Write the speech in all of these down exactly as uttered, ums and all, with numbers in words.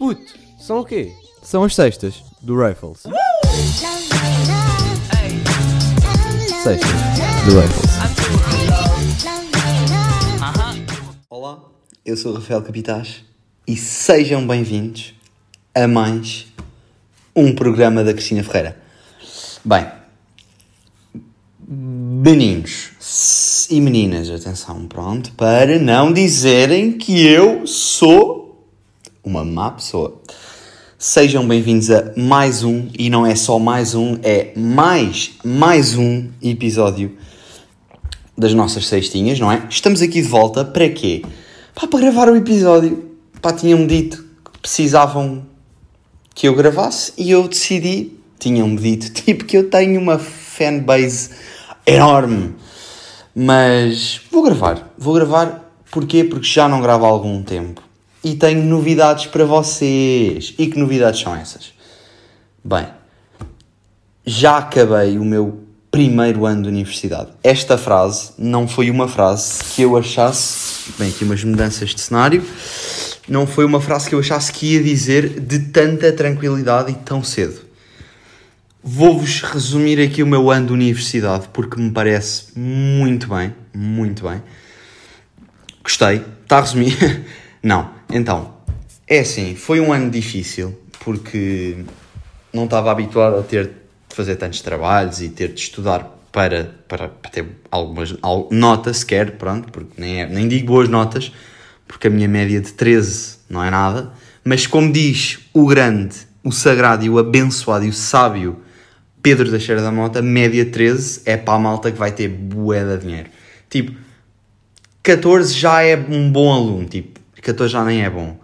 Puto, são o quê? São as sextas do Raffles. Sextas do Raffles. Olá, eu sou o Rafael Capitaz e sejam bem-vindos a mais um programa da Cristina Ferreira. Bem, meninos e meninas, atenção, pronto, para não dizerem que eu sou uma má pessoa. Sejam bem-vindos a mais um, e não é só mais um, é mais, mais um episódio das nossas sextinhas, não é? Estamos aqui de volta, para quê? Pá, para gravar o episódio. Pá, tinham-me dito que precisavam que eu gravasse e eu decidi, tinham-me dito, tipo, que eu tenho uma fanbase enorme, mas vou gravar, vou gravar, porquê? Porque já não gravo há algum tempo. E tenho novidades para vocês. E que novidades são essas? Bem, já acabei o meu primeiro ano de universidade. Esta frase não foi uma frase que eu achasse... Bem, aqui umas mudanças de cenário. Não foi uma frase que eu achasse que ia dizer de tanta tranquilidade e tão cedo. Vou-vos resumir aqui o meu ano de universidade, porque me parece muito bem. Muito bem. Gostei. Está a resumir... Não, então, é assim, foi um ano difícil, porque não estava habituado a ter de fazer tantos trabalhos e ter de estudar para, para, para ter algumas al, notas sequer, pronto, porque nem, é, nem digo boas notas, porque a minha média de treze não é nada, mas como diz o grande, o sagrado e o abençoado e o sábio Pedro da Cheira da Mota, média treze é para a malta que vai ter bué de dinheiro. Tipo, catorze já é um bom aluno, tipo, catorze já nem é bom,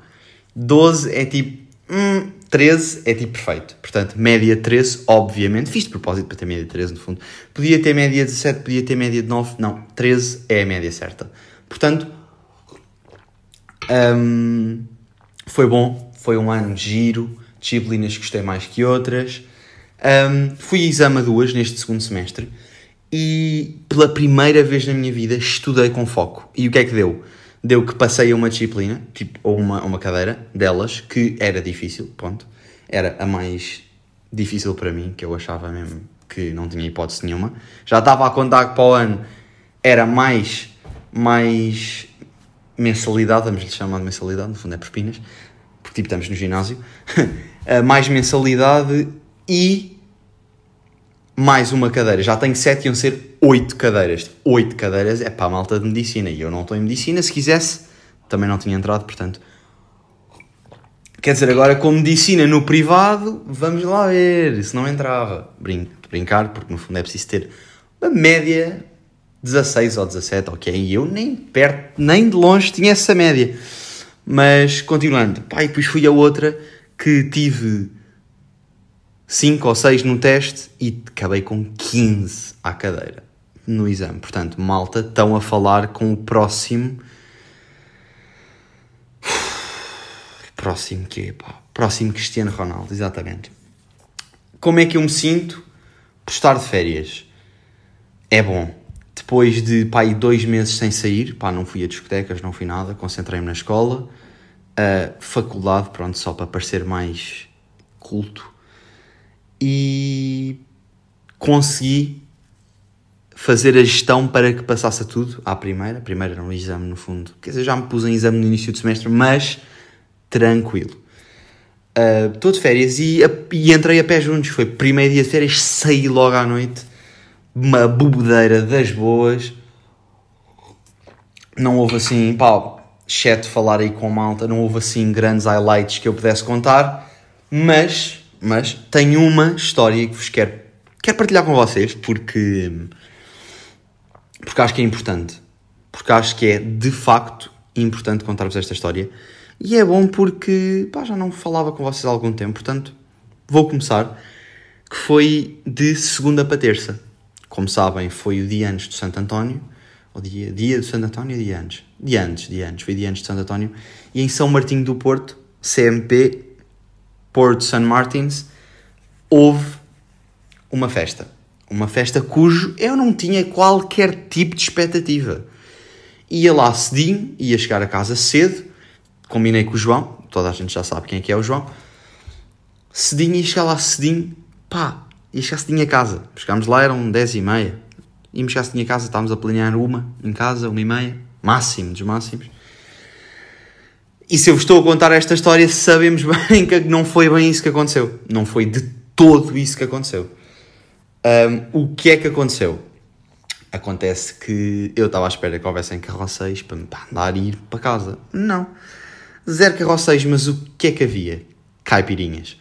doze é tipo, hum, treze é tipo perfeito, portanto média treze, obviamente, fiz de propósito para ter média treze no fundo, podia ter média dezassete, podia ter média de nove, não, treze é a média certa, portanto, hum, foi bom, foi um ano giro, disciplinas que gostei mais que outras, hum, fui a exame a duas neste segundo semestre e pela primeira vez na minha vida estudei com foco, e o que é que deu? Deu que passei a uma disciplina, tipo, ou uma, uma cadeira delas, que era difícil, ponto. Era a mais difícil para mim, que eu achava mesmo que não tinha hipótese nenhuma. Já estava a contar que para o ano era mais, mais mensalidade, vamos lhe chamar de mensalidade, no fundo é por espinas, porque tipo estamos no ginásio, mais mensalidade e mais uma cadeira. Já tenho sete, iam ser oito cadeiras. oito cadeiras é para a malta de medicina. E eu não estou em medicina. Se quisesse, também não tinha entrado, portanto... Quer dizer, agora com medicina no privado, vamos lá ver. Se não entrava. Brinco, brincar, porque no fundo é preciso ter uma média dezasseis ou dezassete, ok? E eu nem perto, nem de longe tinha essa média. Mas, continuando. Pá, e depois fui a outra que tive... cinco ou seis no teste e acabei com quinze à cadeira no exame. Portanto, malta, estão a falar com o próximo... Próximo quê, pá? Próximo Cristiano Ronaldo, exatamente. Como é que eu me sinto por estar de férias? É bom. Depois de, pá, e dois meses sem sair, pá, não fui a discotecas, não fui nada, concentrei-me na escola, a faculdade, pronto, só para parecer mais culto. E consegui fazer a gestão para que passasse a tudo à primeira. A primeira era um exame, no fundo. Quer dizer, já me pus em exame no início do semestre, mas tranquilo. Estou uh, de férias e, e entrei a pé juntos. Foi primeiro dia de férias, saí logo à noite. Uma bobedeira das boas. Não houve assim, pá, exceto falar aí com a malta, não houve assim grandes highlights que eu pudesse contar, mas... Mas tenho uma história que vos quero, quero partilhar com vocês, porque, porque acho que é importante. Porque acho que é, de facto, importante contar-vos esta história. E é bom porque, pá, já não falava com vocês há algum tempo, portanto, vou começar. Que foi de segunda para terça. Como sabem, foi o dia antes do Santo António. Ou dia, dia do Santo António ou dia antes? Dia antes, dia antes. Foi dia antes de Santo António. E em São Martinho do Porto, C M P... Porto São Martins, houve uma festa. Uma festa cujo eu não tinha qualquer tipo de expectativa. Ia lá cedinho, ia chegar a casa cedo, combinei com o João, toda a gente já sabe quem é que é o João. Cedinho, ia chegar lá cedinho, pá, ia chegar cedinho a casa. Chegámos lá, eram dez e meia, íamos chegar cedinho a casa, estávamos a planear uma em casa, uma e meia, máximo dos máximos. E se eu vos estou a contar esta história, sabemos bem que não foi bem isso que aconteceu. Não foi de todo isso que aconteceu. Um, o que é que aconteceu? Acontece que eu estava à espera que houvessem carroceiros para me andar e ir para casa. Não. Zero carroceiros, mas o que é que havia? Caipirinhas.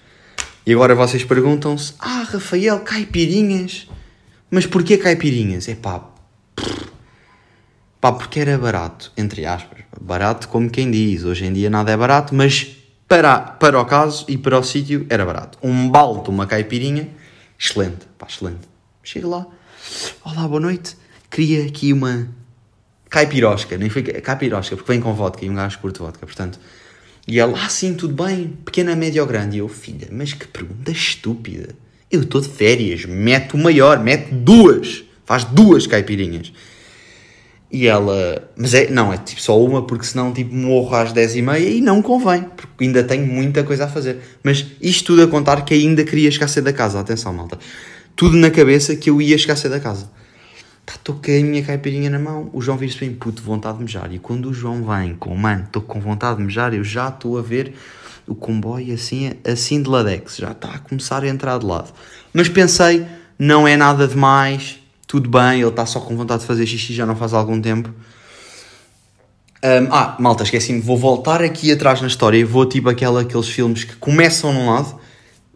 E agora vocês perguntam-se, ah, Rafael, caipirinhas? Mas porquê caipirinhas? É pá... Pá, porque era barato, entre aspas, barato como quem diz, hoje em dia nada é barato, mas para, para o caso e para o sítio era barato. Um balde, uma caipirinha, excelente, pá, excelente. Chego lá, olá, boa noite, queria aqui uma caipirosca, nem foi caipirosca, porque vem com vodka e um gajo curto vodka, portanto. E ela, ah sim, tudo bem, pequena, média ou grande? E eu, filha, mas que pergunta estúpida, eu estou de férias, mete o maior, mete duas, faz duas caipirinhas. E ela... Mas é... Não, é tipo só uma, porque senão tipo, morro às dez e meia e não convém, porque ainda tenho muita coisa a fazer. Mas isto tudo a contar que ainda queria chegar cedo da casa. Atenção, malta. Tudo na cabeça que eu ia chegar cedo da casa. Estou com a minha caipirinha na mão. O João vira-se bem, puto, vontade de mejar. E quando o João vem com, mano, estou com vontade de mejar, eu já estou a ver o comboio assim, assim de ladex. Já está a começar a entrar de lado. Mas pensei, não é nada demais... Tudo bem, ele está só com vontade de fazer xixi, já não faz algum tempo. Um, ah, malta, esqueci-me, vou voltar aqui atrás na história e vou tipo aquela, aqueles filmes que começam num lado,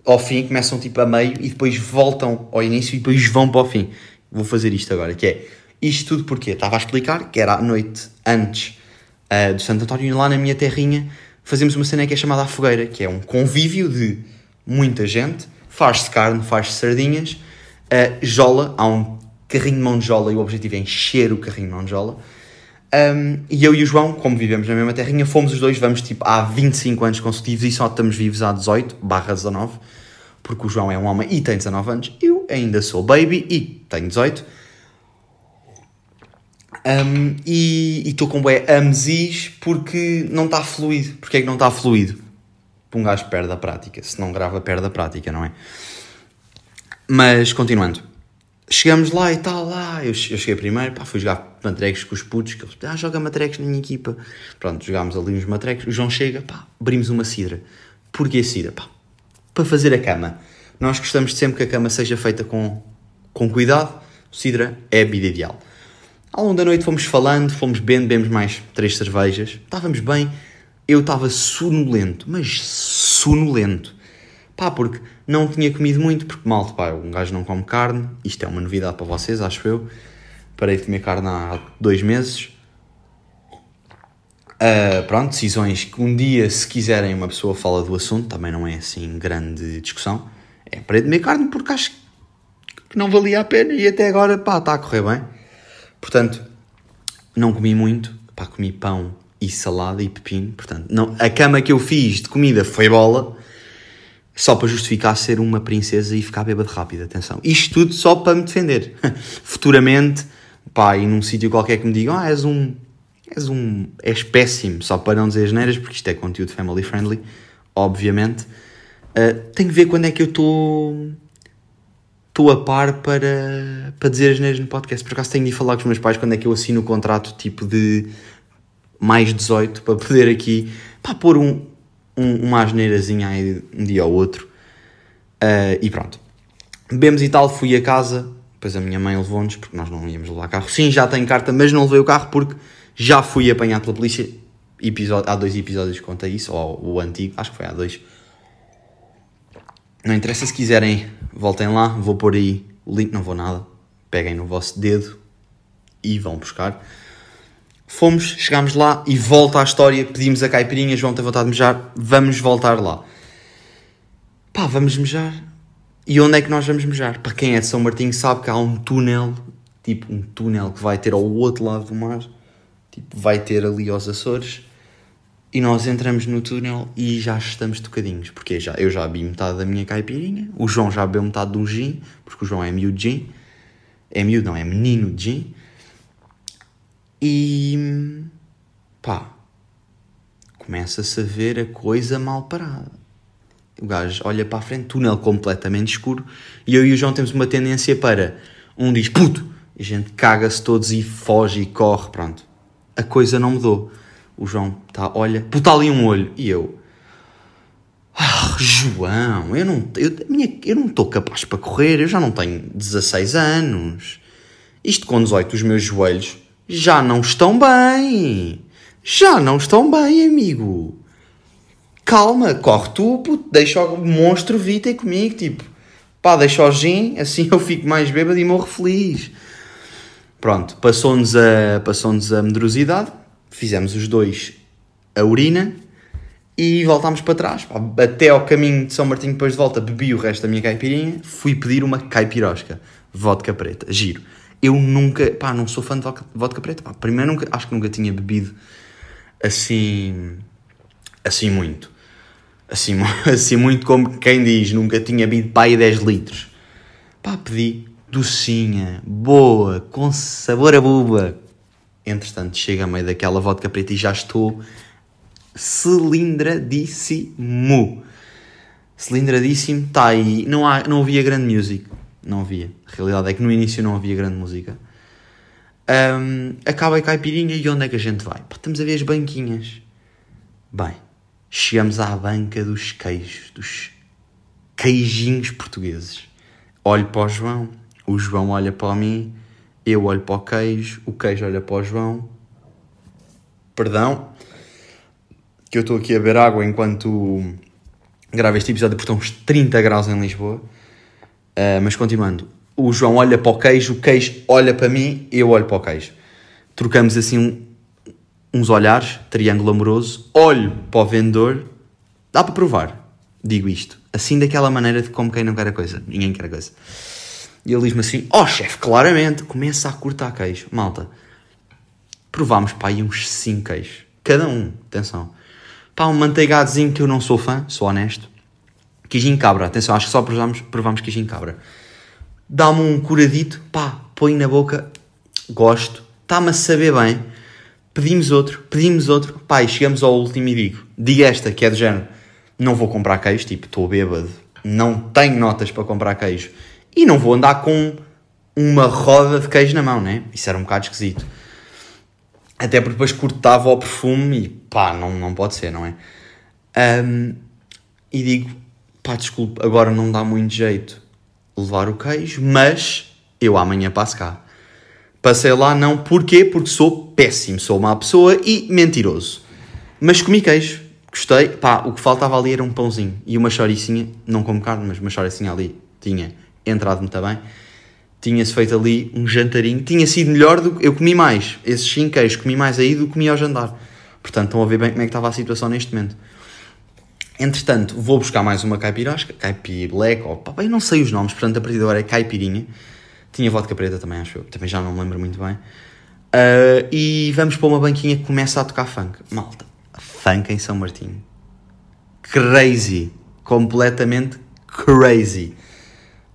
ao fim, começam tipo a meio e depois voltam ao início e depois vão para o fim. Vou fazer isto agora, que é, isto tudo porque estava a explicar que era à noite antes uh, do Santo António, lá na minha terrinha, fazemos uma cena que é chamada a fogueira, que é um convívio de muita gente, faz-se carne, faz-se sardinhas, uh, jola, há um carrinho de mão-de-jola, e o objetivo é encher o carrinho de mão-de-jola. Um, e eu e o João, como vivemos na mesma terrinha, fomos os dois, vamos tipo há vinte e cinco anos consecutivos e só estamos vivos há dezoito barra dezanove, porque o João é um homem e tem dezanove anos, eu ainda sou baby e tenho dezoito. Um, e estou com bué amzis porque não está fluido. Porquê é que não está fluido? Porque um gajo perde a prática, se não grava perde a prática, não é? Mas, continuando. Chegamos lá e tal, lá, eu, eu cheguei primeiro, pá, fui jogar matrecos com os putos, que eles, ah, joga matrecos na minha equipa. Pronto, jogámos ali uns matrecos, o João chega, pá, abrimos uma cidra. Porquê cidra? Pá, para fazer a cama. Nós gostamos de sempre que a cama seja feita com, com cuidado, cidra é a vida ideal. Ao longo da noite fomos falando, fomos bebendo, bebemos mais três cervejas, estávamos bem, eu estava sonolento, mas sonolento. Pá, porque não tinha comido muito, porque mal, pá, um gajo não come carne, isto é uma novidade para vocês, acho eu, parei de comer carne há dois meses, uh, pronto, decisões que um dia, se quiserem, uma pessoa fala do assunto, também não é assim grande discussão, é parei de comer carne porque acho que não valia a pena e até agora, pá, está a correr bem, portanto, não comi muito, pá, comi pão e salada e pepino, portanto, não, a cama que eu fiz de comida foi bola, só para justificar ser uma princesa e ficar bêbado rápido, atenção. Isto tudo só para me defender. Futuramente, pá, e num sítio qualquer que me digam, ah, és um, és um, és péssimo, só para não dizer as neiras, porque isto é conteúdo family friendly, obviamente. Uh, tenho que ver quando é que eu estou, estou a par para, para dizer as neiras no podcast. Por acaso tenho de falar com os meus pais quando é que eu assino o contrato tipo de mais dezoito, para poder aqui, pá, pôr um... uma asneirazinha aí um dia ao outro, uh, e pronto, bebemos e tal, fui a casa, depois a minha mãe levou-nos, porque nós não íamos levar carro, sim, já tenho carta, mas não levei o carro, porque já fui apanhado pela polícia, episódio, há dois episódios que contei isso, ou o antigo, acho que foi há dois, não interessa, se quiserem, voltem lá, vou pôr aí o link, não vou nada, peguem no vosso dedo e vão buscar. Fomos, chegámos lá e volta à história, pedimos a caipirinha, João tem vontade de mejar, vamos voltar lá. Pá, vamos mejar. E onde é que nós vamos mejar? Para quem é de São Martinho sabe que há um túnel, tipo um túnel que vai ter ao outro lado do mar, tipo vai ter ali aos Açores, e nós entramos no túnel e já estamos tocadinhos, porque já, eu já bebi metade da minha caipirinha, o João já bebeu metade de um gin, porque o João é miúdo de gin, é miúdo não, é menino de gin, e pá, começa-se a ver a coisa mal parada. O gajo olha para a frente, túnel completamente escuro, e eu e o João temos uma tendência para... Um diz, puto! E a gente caga-se todos e foge e corre, pronto. A coisa não mudou. O João tá, olha, puta ali um olho. E eu... Ah, João, eu não eu, minha, eu não estou capaz para correr, eu já não tenho dezasseis anos. Isto com dezoito, os meus joelhos já não estão bem. Já não estão bem, amigo. Calma, corre tu, puto, deixa o monstro vita comigo, tipo, pá, deixa o gin, assim eu fico mais bêbado e morro feliz. Pronto, passou-nos a, passou-nos a medrosidade, fizemos os dois a urina e voltámos para trás. Pá, até ao caminho de São Martinho, depois de volta, bebi o resto da minha caipirinha, fui pedir uma caipirosca, vodka preta, giro. Eu nunca, pá, não sou fã de vodka, vodka preta, pá, primeiro nunca, acho que nunca tinha bebido assim, assim muito. Assim, assim muito como quem diz, nunca tinha bebido pá, e dez litros. Pá, pedi docinha, boa, com sabor a buba. Entretanto, chego a meio daquela vodka preta e já estou cilindradíssimo. Cilindradíssimo, está aí. Não, há, não havia grande música. Não havia. A realidade é que no início não havia grande música. Um, acaba a caipirinha e onde é que a gente vai? Pá, estamos a ver as banquinhas. Bem... Chegamos à banca dos queijos, dos queijinhos portugueses. Olho para o João, o João olha para mim, eu olho para o queijo, o queijo olha para o João. Perdão, que eu estou aqui a beber água enquanto gravo este episódio, porque estão uns trinta graus em Lisboa. Uh, mas continuando, o João olha para o queijo, o queijo olha para mim, eu olho para o queijo. Trocamos assim um... uns olhares, triângulo amoroso, olho para o vendedor, dá para provar, digo isto, assim daquela maneira de como quem não quer a coisa, ninguém quer a coisa. E ele diz-me assim, ó oh, chefe, claramente, começa a cortar queijo. Malta, provámos pá, aí uns cinco queijos, cada um, atenção. Pá, um manteigadozinho que eu não sou fã, sou honesto, queijinho cabra, atenção, acho que só provámos, provámos queijinho cabra. Dá-me um curadito, pá, põe na boca, gosto, está-me a saber bem. Pedimos outro, pedimos outro, pá, e chegamos ao último e digo, diga esta, que é do género, não vou comprar queijo, tipo, estou bêbado, não tenho notas para comprar queijo, e não vou andar com uma roda de queijo na mão, né? Isso era um bocado esquisito. Até porque depois cortava o perfume e pá, não, não pode ser, não é? Um, e digo, pá, desculpe, agora não dá muito jeito levar o queijo, mas eu amanhã passo cá. Passei lá, não. Porquê? Porque sou péssimo, sou má pessoa e mentiroso. Mas comi queijo, gostei. Pá, o que faltava ali era um pãozinho e uma choricinha. Não como carne, mas uma choricinha ali tinha entrado muito bem. Tinha-se feito ali um jantarinho. Tinha sido melhor do que... Eu comi mais. Esses cinco queijos comi mais aí do que comi ao jantar. Portanto, estão a ver bem como é que estava a situação neste momento. Entretanto, vou buscar mais uma caipirosca. Caipileco. Pá, eu não sei os nomes. Portanto, a partir de agora é caipirinha. Tinha vodka preta também, acho eu. Também já não me lembro muito bem. Uh, e vamos para uma banquinha que começa a tocar funk. Malta, funk em São Martinho. Crazy. Completamente crazy.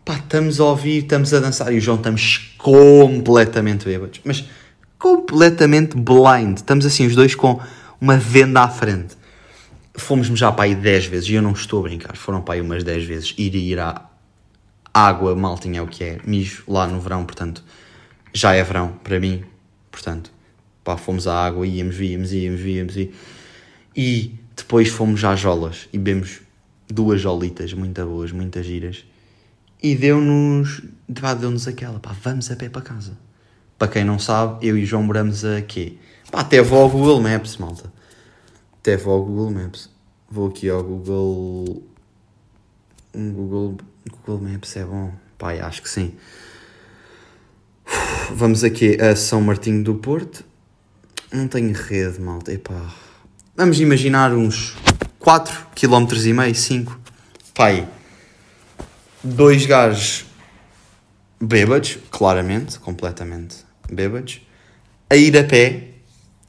Pá, estamos a ouvir, estamos a dançar. E o João estamos completamente bêbados. Mas completamente blind. Estamos assim, os dois com uma venda à frente. Fomos-me já para aí dez vezes. E eu não estou a brincar. Foram para aí umas dez vezes. Ir e ir à... Água, maltinha, é o que é, mijo, lá no verão, portanto, já é verão, para mim, portanto, pá, fomos à água, íamos, íamos, íamos, íamos, íamos, e depois fomos às jolas, e bebemos duas jolitas, muito boas, muitas giras, e deu-nos, pá, deu-nos aquela, pá, vamos a pé para casa. Para quem não sabe, eu e o João moramos a quê? Pá, até vou ao Google Maps, malta, até vou ao Google Maps, vou aqui ao Google, Google... Google Maps é bom. Pai, acho que sim. Vamos aqui a São Martinho do Porto. Não tenho rede, malta. Epá. Vamos imaginar uns quatro vírgula cinco quilómetros, cinco. Pai, dois gajos bêbados, claramente, completamente bêbados, a ir a pé,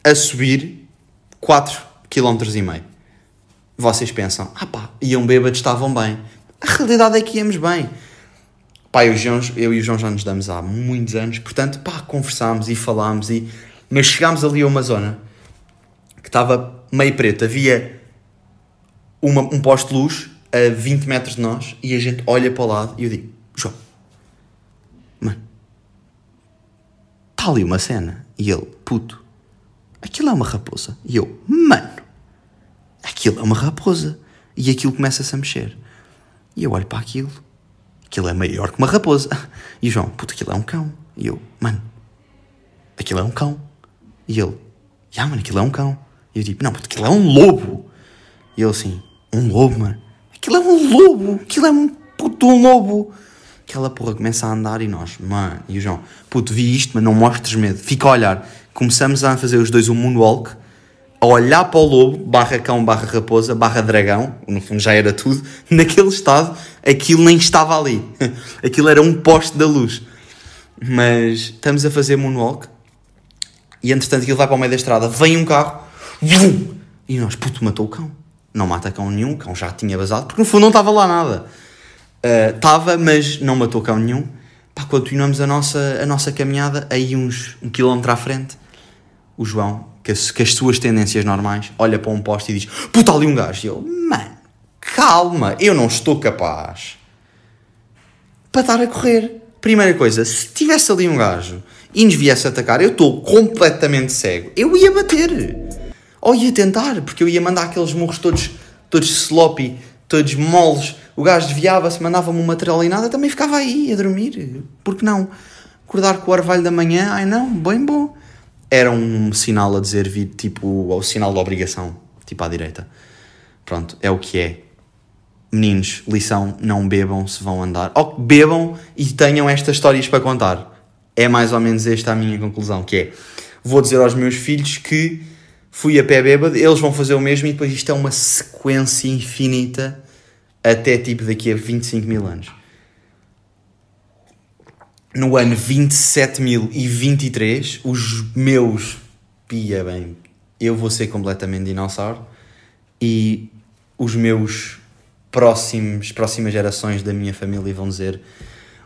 a subir quatro vírgula cinco quilómetros. Vocês pensam, ah pá, iam bêbados, estavam bem. A realidade é que íamos bem. Pá, eu e, João, eu e o João já nos damos há muitos anos. Portanto, pá, conversámos e falámos. E... Mas chegámos ali a uma zona que estava meio preto. Havia uma, um poste de luz a vinte metros de nós e a gente olha para o lado e eu digo, João, mano, está ali uma cena. E ele, puto, aquilo é uma raposa. E eu, mano, aquilo é uma raposa. E aquilo começa-se a mexer. E eu olho para aquilo. Aquilo é maior que uma raposa. E o João, puto, aquilo é um cão. E eu, mano, aquilo é um cão. E ele, já, yeah, mano, aquilo é um cão. E eu tipo, não, puto, aquilo é um lobo. E ele assim, um lobo, mano? Aquilo é um lobo. Aquilo é um puto um lobo. Aquela porra começa a andar e nós, mano, e o João, puto, vi isto, mas não mostres medo. Fica a olhar. Começamos a fazer os dois um moonwalk, a olhar para o lobo, barra cão, barra raposa, barra dragão, no fundo já era tudo, naquele estado, aquilo nem estava ali. Aquilo era um poste da luz. Mas estamos a fazer moonwalk, e entretanto aquilo vai para o meio da estrada, vem um carro, vum, e nós, puto, matou o cão. Não mata cão nenhum, o cão já tinha vazado, porque no fundo não estava lá nada. Estava, uh, mas não matou cão nenhum. Pá, continuamos a nossa, a nossa caminhada, aí uns um quilómetro à frente, o João, que as, que as suas tendências normais, olha para um poste e diz, puta, ali um gajo. E eu, mano, calma, eu não estou capaz para estar a correr. Primeira coisa, se tivesse ali um gajo e nos viesse atacar, eu estou completamente cego. Eu ia bater, ou ia tentar, porque eu ia mandar aqueles murros todos, todos sloppy, todos moles. O gajo desviava-se, mandava-me uma trelinada, também ficava aí a dormir. Por que não? Acordar com o orvalho da manhã, ai não, bem bom. Era um sinal a dizer, vi, tipo, ao sinal da obrigação, tipo à direita. Pronto, é o que é. Meninos, lição, não bebam se vão andar. Ou bebam e tenham estas histórias para contar. É mais ou menos esta a minha conclusão, que é, vou dizer aos meus filhos que fui a pé bêbado, eles vão fazer o mesmo e depois isto é uma sequência infinita até tipo daqui a vinte e cinco mil anos. No ano vinte e sete mil e vinte e três, os meus, pia bem, eu vou ser completamente dinossauro e os meus próximos, próximas gerações da minha família vão dizer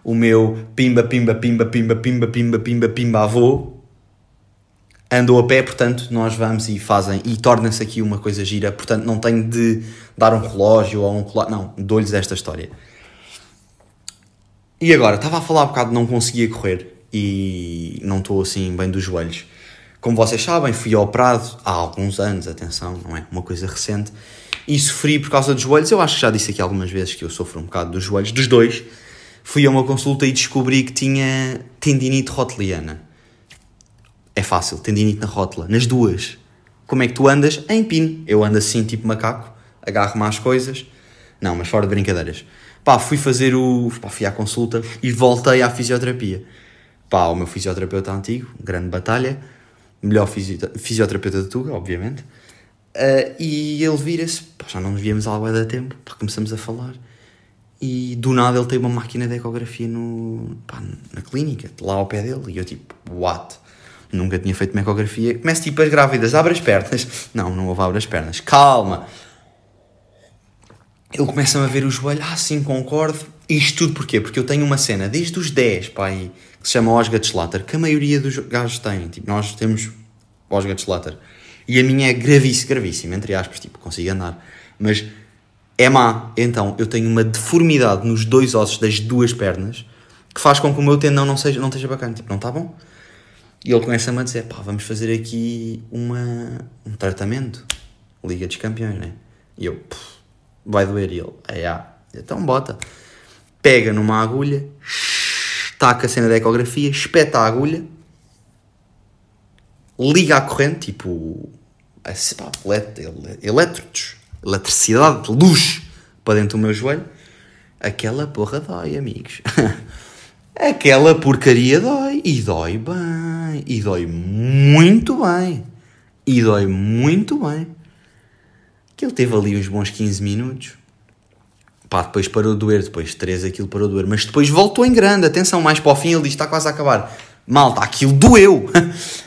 o meu pimba, pimba, pimba, pimba, pimba, pimba, pimba, pimba avô andou a pé, portanto, nós vamos e fazem, e torna-se aqui uma coisa gira, portanto, não tenho de dar um relógio ou um colar, não, dou-lhes esta história. E agora, estava a falar um bocado, não conseguia correr, e não estou assim bem dos joelhos. Como vocês sabem, fui operado há alguns anos, atenção, não é uma coisa recente, e sofri por causa dos joelhos. Eu acho que já disse aqui algumas vezes que eu sofro um bocado dos joelhos, dos dois. Fui a uma consulta e descobri que tinha tendinite roteliana. É fácil, tendinite na rótula, nas duas. Como é que tu andas? Em pino. Eu ando assim, tipo macaco, agarro-me às coisas. Não, mas fora de brincadeiras. Pá, fui fazer o... Pá, fui à consulta e voltei à fisioterapia. Pá, o meu fisioterapeuta antigo, grande batalha, melhor fisiota... fisioterapeuta de Tuga, obviamente. Uh, e ele vira-se, pá, já não nos víamos há bué de tempo, pá, começamos a falar. E do nada ele tem uma máquina de ecografia no... Pá, na clínica, lá ao pé dele. E eu tipo, what? Nunca tinha feito uma ecografia. Começo tipo as grávidas, abre as pernas. Não, não houve abre as pernas. Calma. Ele começa-me a ver o joelho. Ah, sim, concordo. Isto tudo porquê? Porque eu tenho uma cena desde os dez, pai, que se chama Osgood-Schlatter, que a maioria dos gajos tem. Tipo, nós temos Osgood-Schlatter. E a minha é gravíssima, gravíssima, entre aspas. Tipo, consigo andar. Mas é má. Então, eu tenho uma deformidade nos dois ossos das duas pernas que faz com que o meu tendão não, seja, não esteja bacana. Tipo, não está bom? E ele começa-me a dizer, pá, vamos fazer aqui uma, um tratamento, Liga dos Campeões, né? E eu, vai doer. E ele, ai, ah, então bota. Pega numa agulha, taca a cena da ecografia, espeta a agulha, liga a corrente, tipo, assim, pá, elétricos, eletricidade, luz, para dentro do meu joelho. Aquela porra dói, amigos. Aquela porcaria dói, e dói bem, e dói muito bem, e dói muito bem. Que ele teve ali uns bons quinze minutos, pá, depois parou de doer, depois de três aquilo parou de doer, mas depois voltou em grande, atenção, mais para o fim ele diz, está quase a acabar. Malta, aquilo doeu,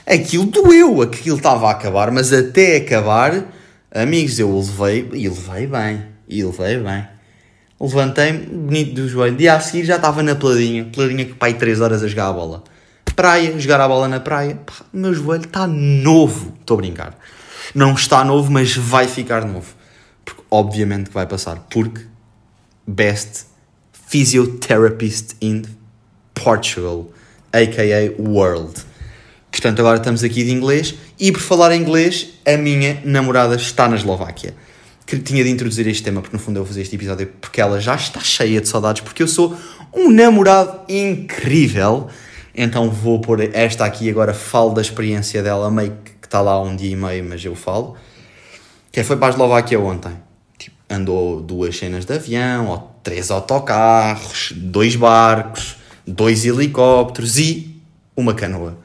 aquilo doeu, aquilo estava a acabar, mas até acabar, amigos, eu o levei, e levei bem, e levei bem. Levantei-me, bonito do joelho. Dia a seguir já estava na peladinha. Peladinha que, pai, três horas a jogar a bola. Praia, jogar a bola na praia. Pá, meu joelho está novo. Estou a brincar. não está novo, mas vai ficar novo. Porque obviamente que vai passar. Porque Best Physiotherapist in Portugal, a k a. World. Portanto, agora estamos aqui de inglês. E por falar em inglês, a minha namorada está na Eslováquia. Que tinha de introduzir este tema, porque no fundo eu fazia este episódio porque ela já está cheia de saudades, porque eu sou um namorado incrível. Então vou pôr esta aqui agora, falo da experiência dela, meio que está lá um dia e meio, mas eu falo. Que foi para a Eslováquia ontem. Tipo, andou duas cenas de avião, três autocarros, dois barcos, dois helicópteros e uma canoa.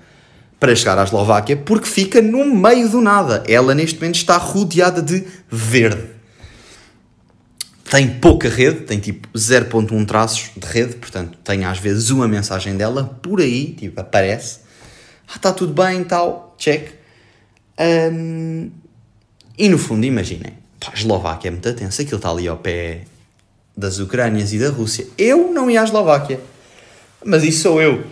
Para chegar à Eslováquia, porque fica no meio do nada. Ela neste momento está rodeada de verde. Tem pouca rede, tem tipo zero vírgula um traços de rede, portanto tem às vezes uma mensagem dela por aí, tipo aparece. Ah, está tudo bem, tal, check. Um, e no fundo, imaginem, pá, a Eslováquia é muito tensa, aquilo está ali ao pé das Ucrânias e da Rússia. Eu não ia à Eslováquia, mas isso sou eu.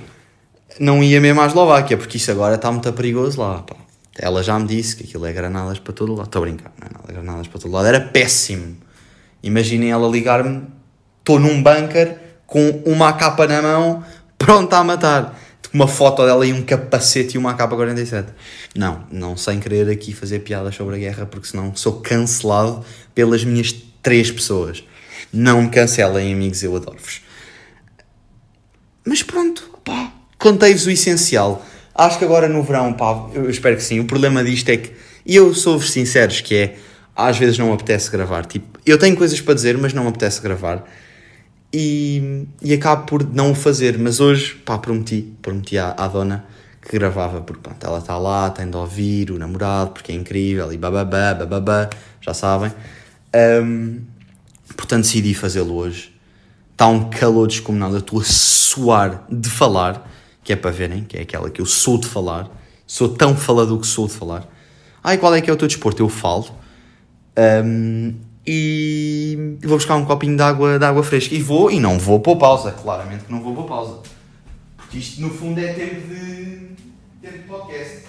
Não ia mesmo à Eslováquia, porque isso agora está muito perigoso lá, pá. Ela já me disse que aquilo é granadas para todo lado. Estou a brincar, não é nada, granadas para todo lado. Era péssimo. Imaginem ela ligar-me, estou num bunker, com uma A K na mão, pronta a matar. Uma foto dela e um capacete e uma A K quarenta e sete. Não, não sem querer aqui fazer piadas sobre a guerra, porque senão sou cancelado pelas minhas três pessoas. Não me cancelem, amigos, eu adoro-vos. Mas pronto, pá. Contei-vos o essencial. Acho que agora no verão, pá, eu espero que sim. O problema disto é que, e eu sou-vos sinceros, que é, às vezes não me apetece gravar. Tipo, eu tenho coisas para dizer, mas não me apetece gravar. E, e acabo por não o fazer. Mas hoje, pá, prometi, prometi à, à dona que gravava. Porque, pronto, ela está lá, tem de ouvir o namorado, porque é incrível, e bababá, bababá, já sabem. Um, portanto, decidi fazê-lo hoje. Está um calor descomunal, eu estou a suar de falar. Que é para verem, que é aquela que eu sou de falar. Sou tão falador que sou de falar. Ai, qual é que é o teu desporto? Eu falo. Um, e vou buscar um copinho de água, de água fresca. E vou, e não vou pôr pausa. Claramente que não vou pôr pausa. Porque isto, no fundo, é tempo de, tempo de podcast.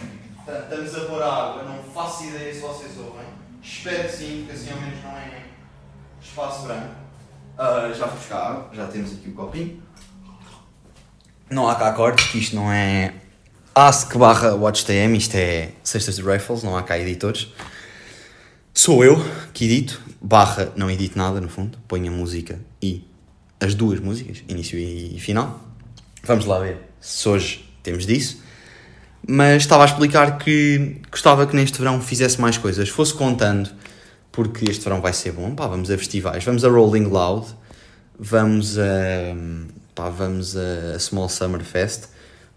Portanto, estamos a pôr água. Não faço ideia se vocês ouvem. Espero que sim, porque assim ao menos não é espaço branco. Uh, já vou buscar água. Já temos aqui o copinho. Não há cá cortes, que isto não é ask barra watch.tm, isto é Sextas de Raffles, não há cá editores. Sou eu que edito, barra não edito nada no fundo, ponho a música e as duas músicas, início e final. Vamos lá ver se hoje temos disso. Mas estava a explicar que gostava que neste verão fizesse mais coisas, fosse contando, porque este verão vai ser bom. Pá, vamos a festivais, vamos a Rolling Loud, vamos a... Pá, vamos a Small Summer Fest.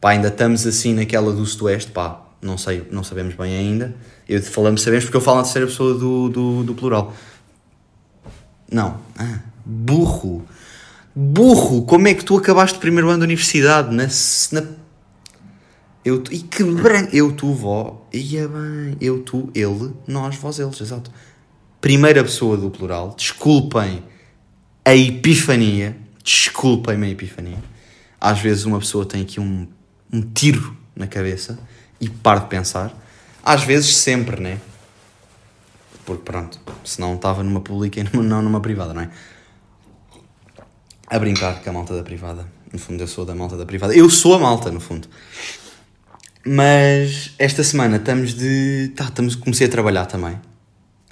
Pá, ainda estamos assim naquela do Sudoeste. Pá, não sei, não sabemos bem ainda. Eu falamos sabemos porque eu falo na terceira pessoa do, do, do plural. Não. Ah, burro. Burro. Como é que tu acabaste o primeiro ano da universidade? Na... na eu, tu, e que branco. Eu, tu, vó. Ia bem. Eu, tu, ele, nós, vós, eles. Exato. Primeira pessoa do plural. Desculpem a epifania. Desculpem-me a epifania. Às vezes uma pessoa tem aqui um, um tiro na cabeça e para de pensar. Às vezes sempre, né? Porque pronto, se não estava numa pública e não numa privada, não é? A brincar com a malta da privada. No fundo eu sou da malta da privada. Eu sou a malta, no fundo. Mas esta semana estamos de... Tá, estamos... Comecei a trabalhar também.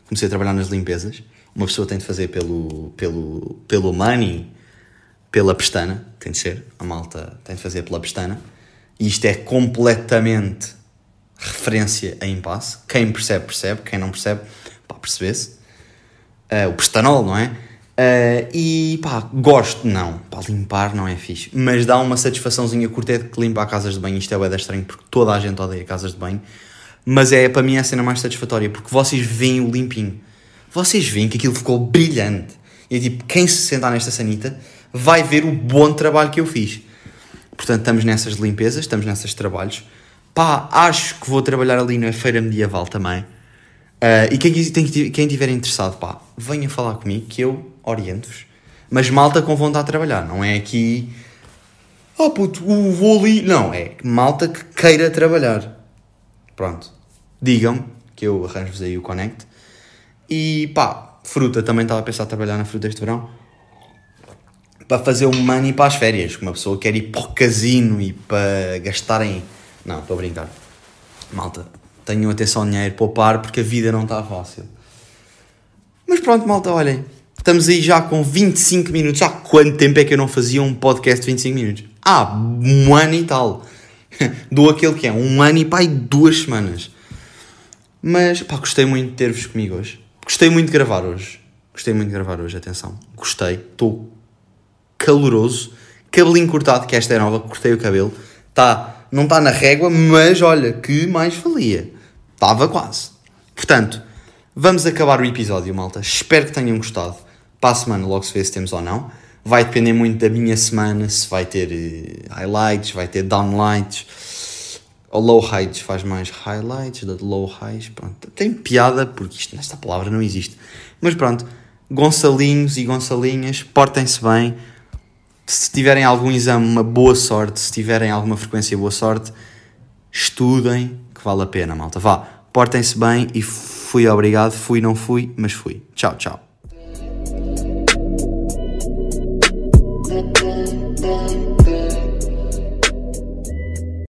Comecei a trabalhar nas limpezas. Uma pessoa tem de fazer pelo, pelo, pelo money... Pela pestana, tem de ser, a malta tem de fazer pela pestana. E isto é completamente referência a impasse. Quem percebe, percebe. Quem não percebe, pá, percebe-se. Uh, o pestanol, não é? Uh, e pá, gosto, não. Pá, limpar não é fixe. Mas dá uma satisfaçãozinha curta é de que limpar casas de banho. Isto é bué estranho porque toda a gente odeia casas de banho. Mas é, para mim, é a cena mais satisfatória. Porque vocês veem o limpinho. Vocês veem que aquilo ficou brilhante. E tipo, quem se sentar nesta sanita... vai ver o bom trabalho que eu fiz. Portanto, estamos nessas limpezas, estamos nesses trabalhos. Pá, acho que vou trabalhar ali na Feira Medieval também. Uh, e quem, quem, quem tiver interessado, pá, venha falar comigo que eu oriento-vos. Mas malta com vontade de trabalhar, não é aqui... Oh puto, vou ali... Não, é malta que queira trabalhar. Pronto. Digam-me que eu arranjo-vos aí o Connect. E pá, fruta, também estava a pensar em trabalhar na fruta este verão, para fazer um money para as férias, que uma pessoa quer ir para o casino e para gastarem... Não, estou a brincar. Malta, tenham atenção ao dinheiro, poupar, porque a vida não está fácil. Mas pronto, malta, olhem, estamos aí já com vinte e cinco minutos. Há quanto tempo é que eu não fazia um podcast de vinte e cinco minutos? Ah, um ano e tal. Dou aquele que é um ano e pá, e duas semanas. Mas pá, gostei muito de ter-vos comigo hoje. Gostei muito de gravar hoje. Gostei muito de gravar hoje, atenção. Gostei, estou caloroso. Cabelinho cortado, que esta é nova, cortei o cabelo. Tá, não está na régua, mas olha, que mais valia. Estava quase. Portanto, vamos acabar o episódio, malta. Espero que tenham gostado. Para a semana logo se vê se temos ou não. Vai depender muito da minha semana, se vai ter highlights, vai ter downlights, ou low highs, faz mais highlights, low highs, pronto. Tem piada, porque isto, nesta palavra não existe. Mas pronto, Gonçalinhos e Gonçalinhas, portem-se bem. Se tiverem algum exame, uma boa sorte. Se tiverem alguma frequência, boa sorte. Estudem, que vale a pena, malta. Vá, portem-se bem e fui obrigado, fui, não fui, mas fui. Tchau, tchau.